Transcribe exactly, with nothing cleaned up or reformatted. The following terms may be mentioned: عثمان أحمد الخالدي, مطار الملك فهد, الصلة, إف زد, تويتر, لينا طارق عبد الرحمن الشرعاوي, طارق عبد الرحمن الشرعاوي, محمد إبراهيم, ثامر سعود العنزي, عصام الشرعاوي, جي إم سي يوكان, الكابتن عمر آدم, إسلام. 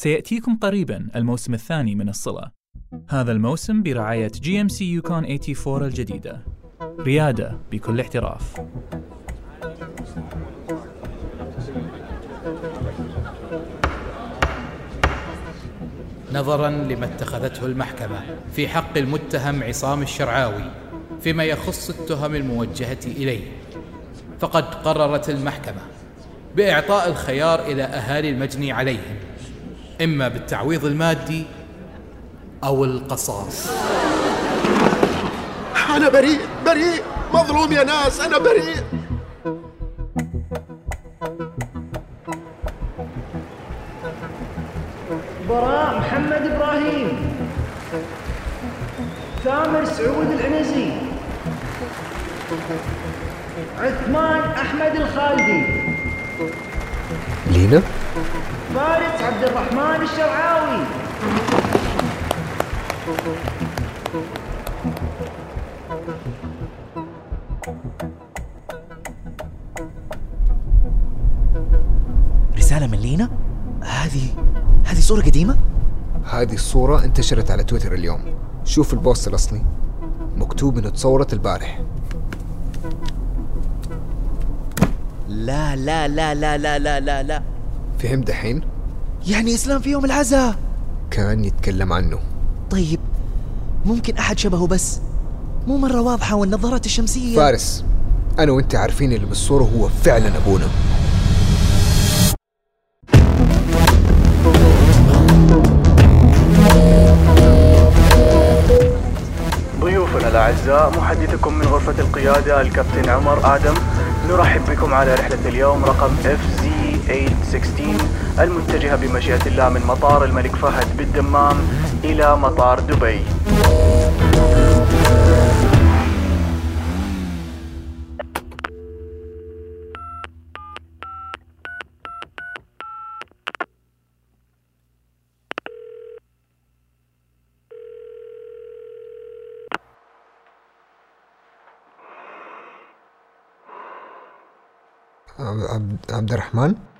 سيأتيكم قريباً الموسم الثاني من الصلة، هذا الموسم برعاية جي إم سي يوكان أربعة وثمانين الجديدة، ريادة بكل احتراف. نظراً لما اتخذته المحكمة في حق المتهم عصام الشرعاوي فيما يخص التهم الموجهة إليه، فقد قررت المحكمة بإعطاء الخيار إلى أهالي المجني عليهم، إما بالتعويض المادي أو القصاص. أنا بريء بريء، مظلوم يا ناس، أنا بريء. براء محمد إبراهيم، ثامر سعود العنزي، عثمان أحمد الخالدي، لينا طارق عبد الرحمن الشرعاوي. رسالة من لينا؟ هذه هذه صورة قديمة؟ هذه الصورة انتشرت على تويتر اليوم، شوف البوست الأصلي مكتوب إنه تصورت البارح. لا لا لا لا لا لا لا لا، فهم دحين؟ يعني إسلام في يوم العزاء كان يتكلم عنه. طيب ممكن أحد شبهه، بس مو مرة واضحة، والنظارات الشمسية. فارس، أنا وإنت عارفين اللي بالصورة هو فعلا أبونا. ضيوفنا الأعزاء، محدثكم من غرفة القيادة الكابتن عمر آدم، نرحب بكم على رحلة اليوم رقم إف زد ثمانمئة وستة عشر المتجهة بمشيئة الله من مطار الملك فهد بالدمام إلى مطار دبي. عبد الرحمن؟